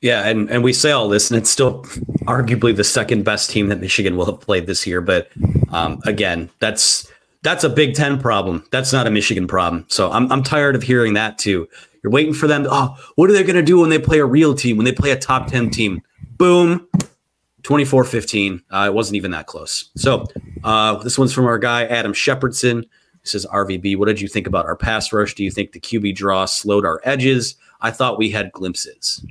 Yeah, and, and we say all this, and it's still arguably the second best team that Michigan will have played this year. But um, again, that's that's a Big Ten problem. That's not a Michigan problem. So I'm I'm tired of hearing that too. You're waiting for them. Oh, what are they going to do when they play a real team? When they play a top ten team? Boom, twenty-four fifteen. Uh, it wasn't even that close. So uh, this one's from our guy Adam Shepherdson. He says, R V B, what did you think about our pass rush? Do you think the Q B draw slowed our edges? I thought we had glimpses.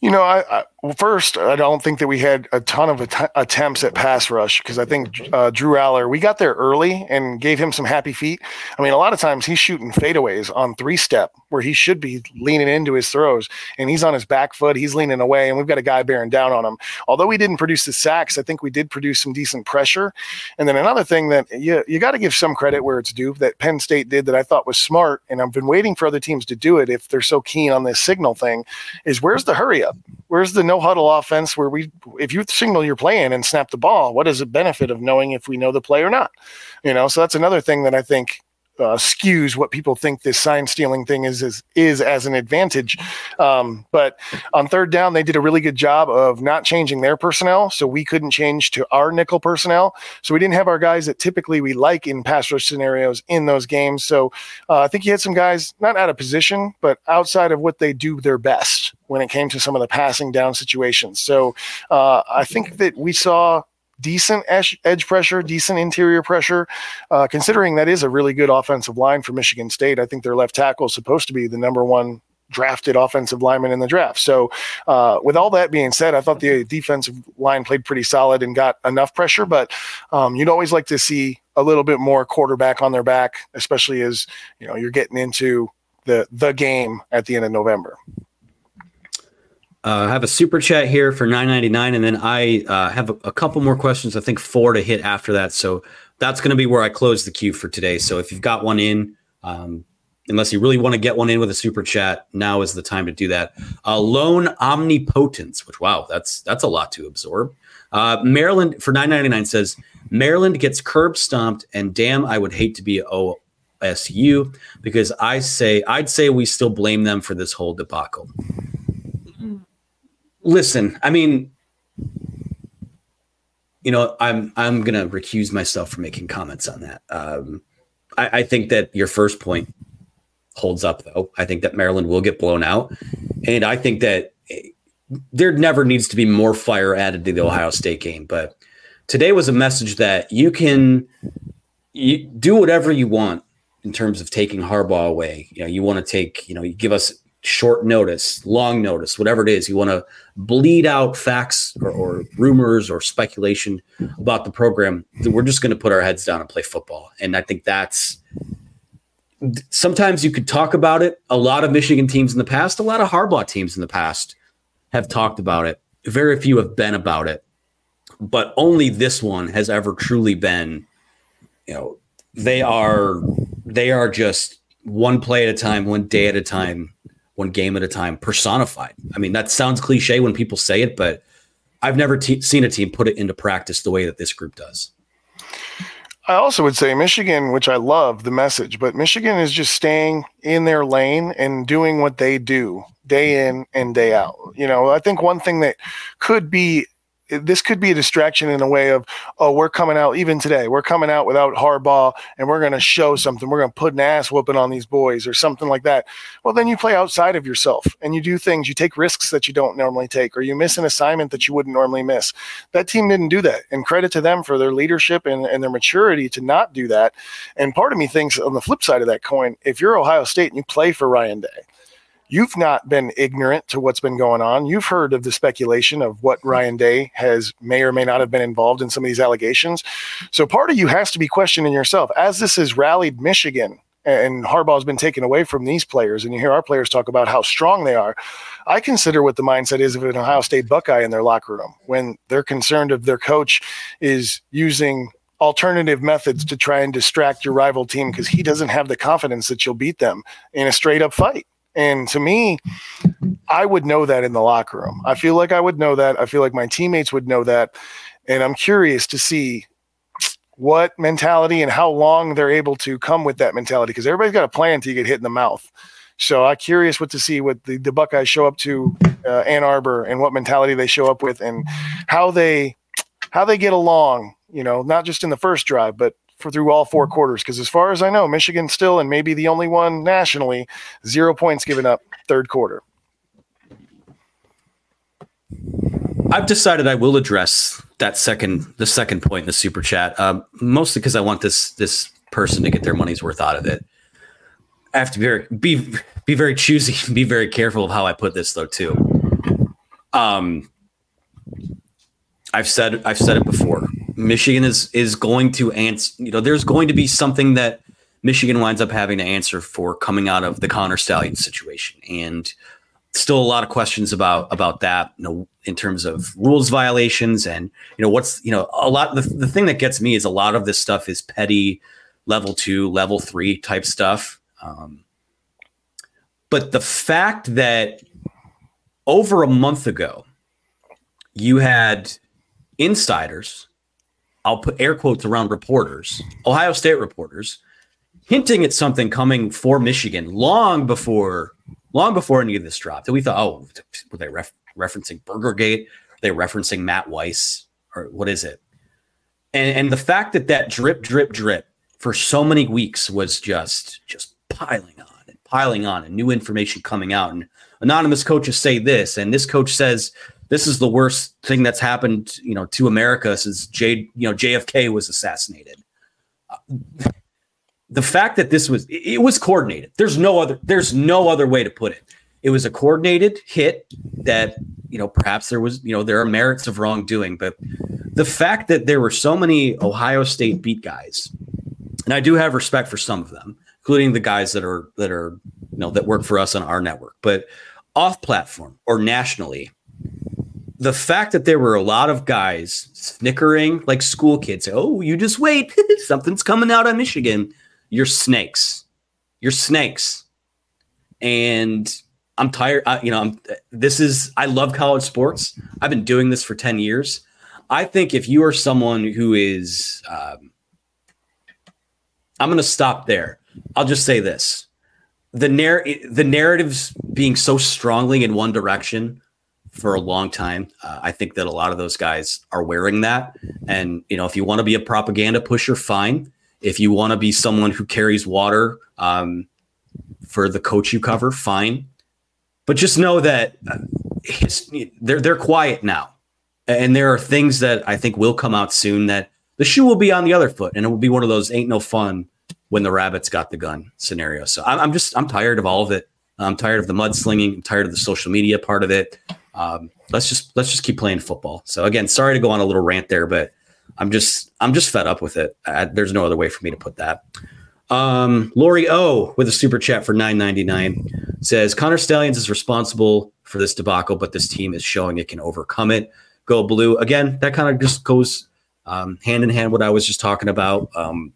You know, I, I well, first, I don't think that we had a ton of att- attempts at pass rush because I think uh, Drew Allar, we got there early and gave him some happy feet. I mean, a lot of times he's shooting fadeaways on three-step where he should be leaning into his throws, and he's on his back foot. He's leaning away, and we've got a guy bearing down on him. Although we didn't produce the sacks, I think we did produce some decent pressure. And then another thing that you, you got to give some credit where it's due that Penn State did that I thought was smart, and I've been waiting for other teams to do it if they're so keen on this signal thing, is where's the hurry up? Where's the no huddle offense where we, if you signal you're playing and snap the ball, what is the benefit of knowing if we know the play or not? You know, so that's another thing that I think uh, skews what people think this sign stealing thing is, is, is as an advantage. Um, but on third down, they did a really good job of not changing their personnel. So we couldn't change to our nickel personnel. So we didn't have our guys that typically we like in pass rush scenarios in those games. So uh, I think you had some guys not out of position, but outside of what they do their best when it came to some of the passing down situations. So uh, I think that we saw decent edge pressure, decent interior pressure, uh, considering that is a really good offensive line for Michigan State. I think their left tackle is supposed to be the number one drafted offensive lineman in the draft. So uh, with all that being said, I thought the defensive line played pretty solid and got enough pressure, but um, you'd always like to see a little bit more quarterback on their back, especially as you know, you're getting into the the game at the end of November. Uh, I have a super chat here for nine ninety-nine, and then I uh, have a, a couple more questions, I think four to hit after that. So that's going to be where I close the queue for today. So if you've got one in, um, unless you really want to get one in with a super chat, now is the time to do that. Uh, loan omnipotence, which, wow, that's that's a lot to absorb. Uh, Maryland, for nine ninety-nine, says, Maryland gets curb stomped, and damn, I would hate to be O S U because I say, I'd say we still blame them for this whole debacle. Listen, I mean, you know, I'm I'm gonna recuse myself from making comments on that. Um, I, I think that your first point holds up, though. I think that Maryland will get blown out, and I think that it, there never needs to be more fire added to the Ohio State game. But today was a message that you can you do whatever you want in terms of taking Harbaugh away. You know, you want to take, you know, you give us short notice, long notice, whatever it is, you want to bleed out facts or, or rumors or speculation about the program. We're just going to put our heads down and play football. And I think that's sometimes you could talk about it. A lot of Michigan teams in the past, a lot of Harbaugh teams in the past have talked about it. Very few have been about it, but only this one has ever truly been, you know, they are, they are just one play at a time, one day at a time, one game at a time, personified. I mean, that sounds cliche when people say it, but I've never te- seen a team put it into practice the way that this group does. I also would say Michigan, which I love the message, but Michigan is just staying in their lane and doing what they do day in and day out. You know, I think one thing that could be, this could be a distraction in a way of, oh, we're coming out even today. We're coming out without Harbaugh and we're going to show something. We're going to put an ass whooping on these boys or something like that. Well, then you play outside of yourself and you do things. You take risks that you don't normally take, or you miss an assignment that you wouldn't normally miss. That team didn't do that. And credit to them for their leadership and, and their maturity to not do that. And part of me thinks on the flip side of that coin, if you're Ohio State and you play for Ryan Day, you've not been ignorant to what's been going on. You've heard of the speculation of what Ryan Day has may or may not have been involved in some of these allegations. So part of you has to be questioning yourself. As this has rallied Michigan and Harbaugh's been taken away from these players, and you hear our players talk about how strong they are, I consider what the mindset is of an Ohio State Buckeye in their locker room when they're concerned of their coach is using alternative methods to try and distract your rival team because he doesn't have the confidence that you'll beat them in a straight-up fight. And to me, I would know that in the locker room. I feel like I would know that. I feel like my teammates would know that. And I'm curious to see what mentality and how long they're able to come with that mentality, because everybody's got a plan until you get hit in the mouth. So I'm curious what to see what the, the Buckeyes show up to uh, Ann Arbor and what mentality they show up with and how they how they get along, you know, not just in the first drive, but for through all four quarters, because as far as I know, Michigan still, and maybe the only one nationally, zero points given up third quarter. I've decided I will address that second, the second point in the super chat, um, mostly because I want this this person to get their money's worth out of it. I have to be very, be be very choosy, and be very careful of how I put this, though, too. Um, I've said I've said it before. Michigan is is going to answer, you know, there's going to be something that Michigan winds up having to answer for coming out of the Connor Stallion situation. And still a lot of questions about about that, you know, in terms of rules violations and, you know, what's, you know, a lot, the, the thing that gets me is a lot of this stuff is petty level two, level three type stuff. Um, but the fact that over a month ago, you had insiders, I'll put air quotes around reporters, Ohio State reporters, hinting at something coming for Michigan long before, long before any of this dropped. And we thought, oh, were they ref- referencing Burgergate? Are they referencing Matt Weiss? Or what is it? And and the fact that that drip, drip, drip for so many weeks was just, just piling on and piling on and new information coming out. And anonymous coaches say this, and this coach says, this is the worst thing that's happened, you know, to America since J, you know, J F K was assassinated. Uh, the fact that this was, it was coordinated. There's no other, there's no other way to put it. It was a coordinated hit that, you know, perhaps there was, you know, there are merits of wrongdoing, but the fact that there were so many Ohio State beat guys, and I do have respect for some of them, including the guys that are, that are, you know, that work for us on our network, but off platform or nationally, the fact that there were a lot of guys snickering like school kids, oh, you just wait, something's coming out of Michigan. You're snakes. You're snakes. And I'm tired. I, you know, I'm, this is, I love college sports. I've been doing this for ten years. I think if you are someone who is, um, I'm going to stop there. I'll just say this. The narr- the narrative's being so strongly in one direction for a long time. Uh, I think that a lot of those guys are wearing that. And, you know, if you want to be a propaganda pusher, fine. If you want to be someone who carries water um, for the coach you cover, fine. But just know that uh, his, they're, they're quiet now. And there are things that I think will come out soon that the shoe will be on the other foot. And it will be one of those ain't no fun when the rabbit's got the gun scenario. So I'm, I'm just, I'm tired of all of it. I'm tired of the mudslinging. I'm tired of the social media part of it. Um, let's just let's just keep playing football. So again, sorry to go on a little rant there, but I'm just I'm just fed up with it. I, there's no other way for me to put that. Um, Lori O with a super chat for nine ninety-nine says Connor Stallions is responsible for this debacle, but this team is showing it can overcome it. Go blue again. That kind of just goes um, hand in hand with what I was just talking about. Um,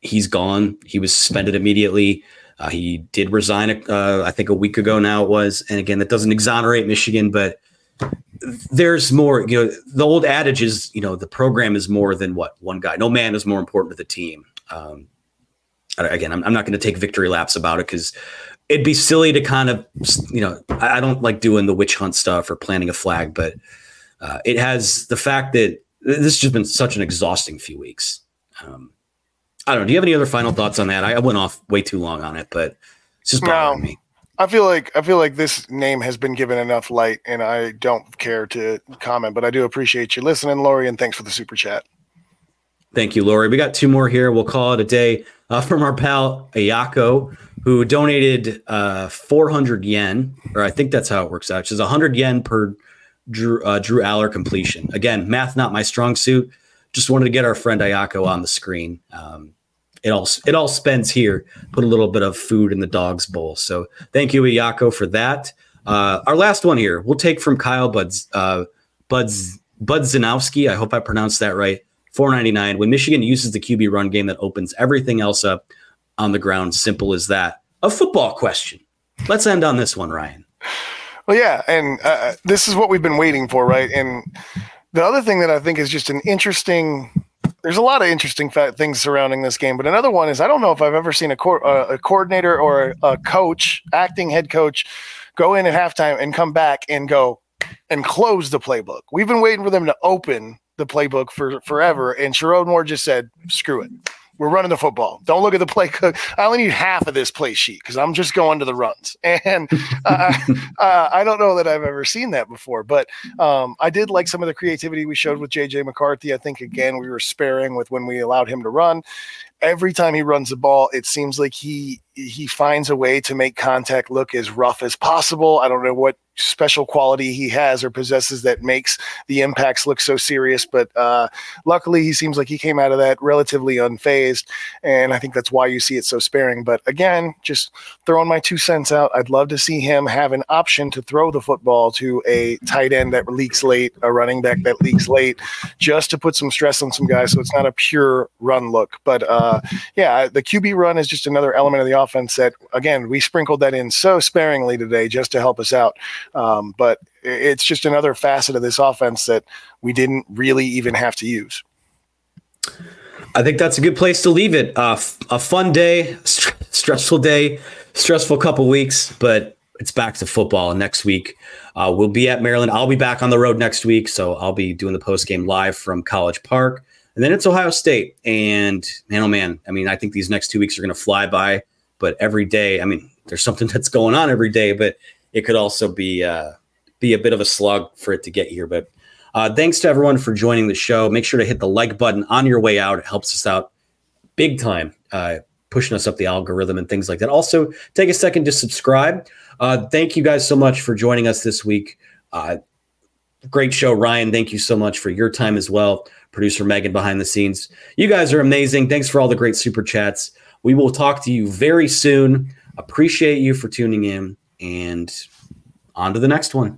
he's gone. He was suspended immediately. Uh, he did resign, uh, I think, a week ago now it was. And again, that doesn't exonerate Michigan, but there's more, you know, the old adage is, you know, the program is more than what one guy, no man is more important to the team. Um, again, I'm, I'm not going to take victory laps about it because it'd be silly to kind of, you know, I, I don't like doing the witch hunt stuff or planting a flag, but uh, it has the fact that this has just been such an exhausting few weeks. Um, I don't know. Do you have any other final thoughts on that? I, I went off way too long on it, but it's just bothering no. me. I feel like I feel like this name has been given enough light, and I don't care to comment, but I do appreciate you listening, Lori, and thanks for the super chat. Thank you, Lori. We got two more here. We'll call it a day uh, from our pal Ayako, who donated uh, four hundred yen, or I think that's how it works out, which is one hundred yen per Drew, uh, Drew Allar completion. Again, math not my strong suit. Just wanted to get our friend Ayako on the screen. Um, It all it all spends here. Put a little bit of food in the dog's bowl. So thank you, Ayako, for that. Uh, our last one here, we'll take from Kyle Budz, uh, Budz, Budzinowski. I hope I pronounced that right. four ninety-nine. When Michigan uses the Q B run game, that opens everything else up on the ground. Simple as that. A football question. Let's end on this one, Ryan. Well, yeah, and uh, this is what we've been waiting for, right? And the other thing that I think is just an interesting. There's a lot of interesting things surrounding this game, but another one is I don't know if I've ever seen a, co- uh, a coordinator or a, a coach, acting head coach, go in at halftime and come back and go and close the playbook. We've been waiting for them to open the playbook for forever, and Sherrone Moore just said, screw it. We're running the football. Don't look at the play cook. I only need half of this play sheet because I'm just going to the runs. And uh, uh, I don't know that I've ever seen that before, but um, I did like some of the creativity we showed with J J McCarthy. I think, again, we were sparing with when we allowed him to run. Every time he runs the ball, it seems like he he finds a way to make contact look as rough as possible. I don't know what special quality he has or possesses that makes the impacts look so serious, but uh, luckily he seems like he came out of that relatively unfazed, and I think that's why you see it so sparing. But again, just throwing my two cents out, I'd love to see him have an option to throw the football to a tight end that leaks late, a running back that leaks late, just to put some stress on some guys so it's not a pure run look. But uh, Uh, yeah, the Q B run is just another element of the offense that, again, we sprinkled that in so sparingly today just to help us out. Um, but it's just another facet of this offense that we didn't really even have to use. I think that's a good place to leave it. Uh, f- a fun day, st- stressful day, stressful couple weeks, but it's back to football. And next week uh, we'll be at Maryland. I'll be back on the road next week, so I'll be doing the postgame live from College Park. And then it's Ohio State, and man, oh man, I mean, I think these next two weeks are going to fly by, but every day, I mean, there's something that's going on every day, but it could also be uh, be a bit of a slog for it to get here. But uh, thanks to everyone for joining the show. Make sure to hit the like button on your way out. It helps us out big time, uh, pushing us up the algorithm and things like that. Also, take a second to subscribe. Uh, thank you guys so much for joining us this week. Uh, great show, Ryan. Thank you so much for your time as well. Producer Megan behind the scenes. You guys are amazing. Thanks for all the great super chats. We will talk to you very soon. Appreciate you for tuning in, and on to the next one.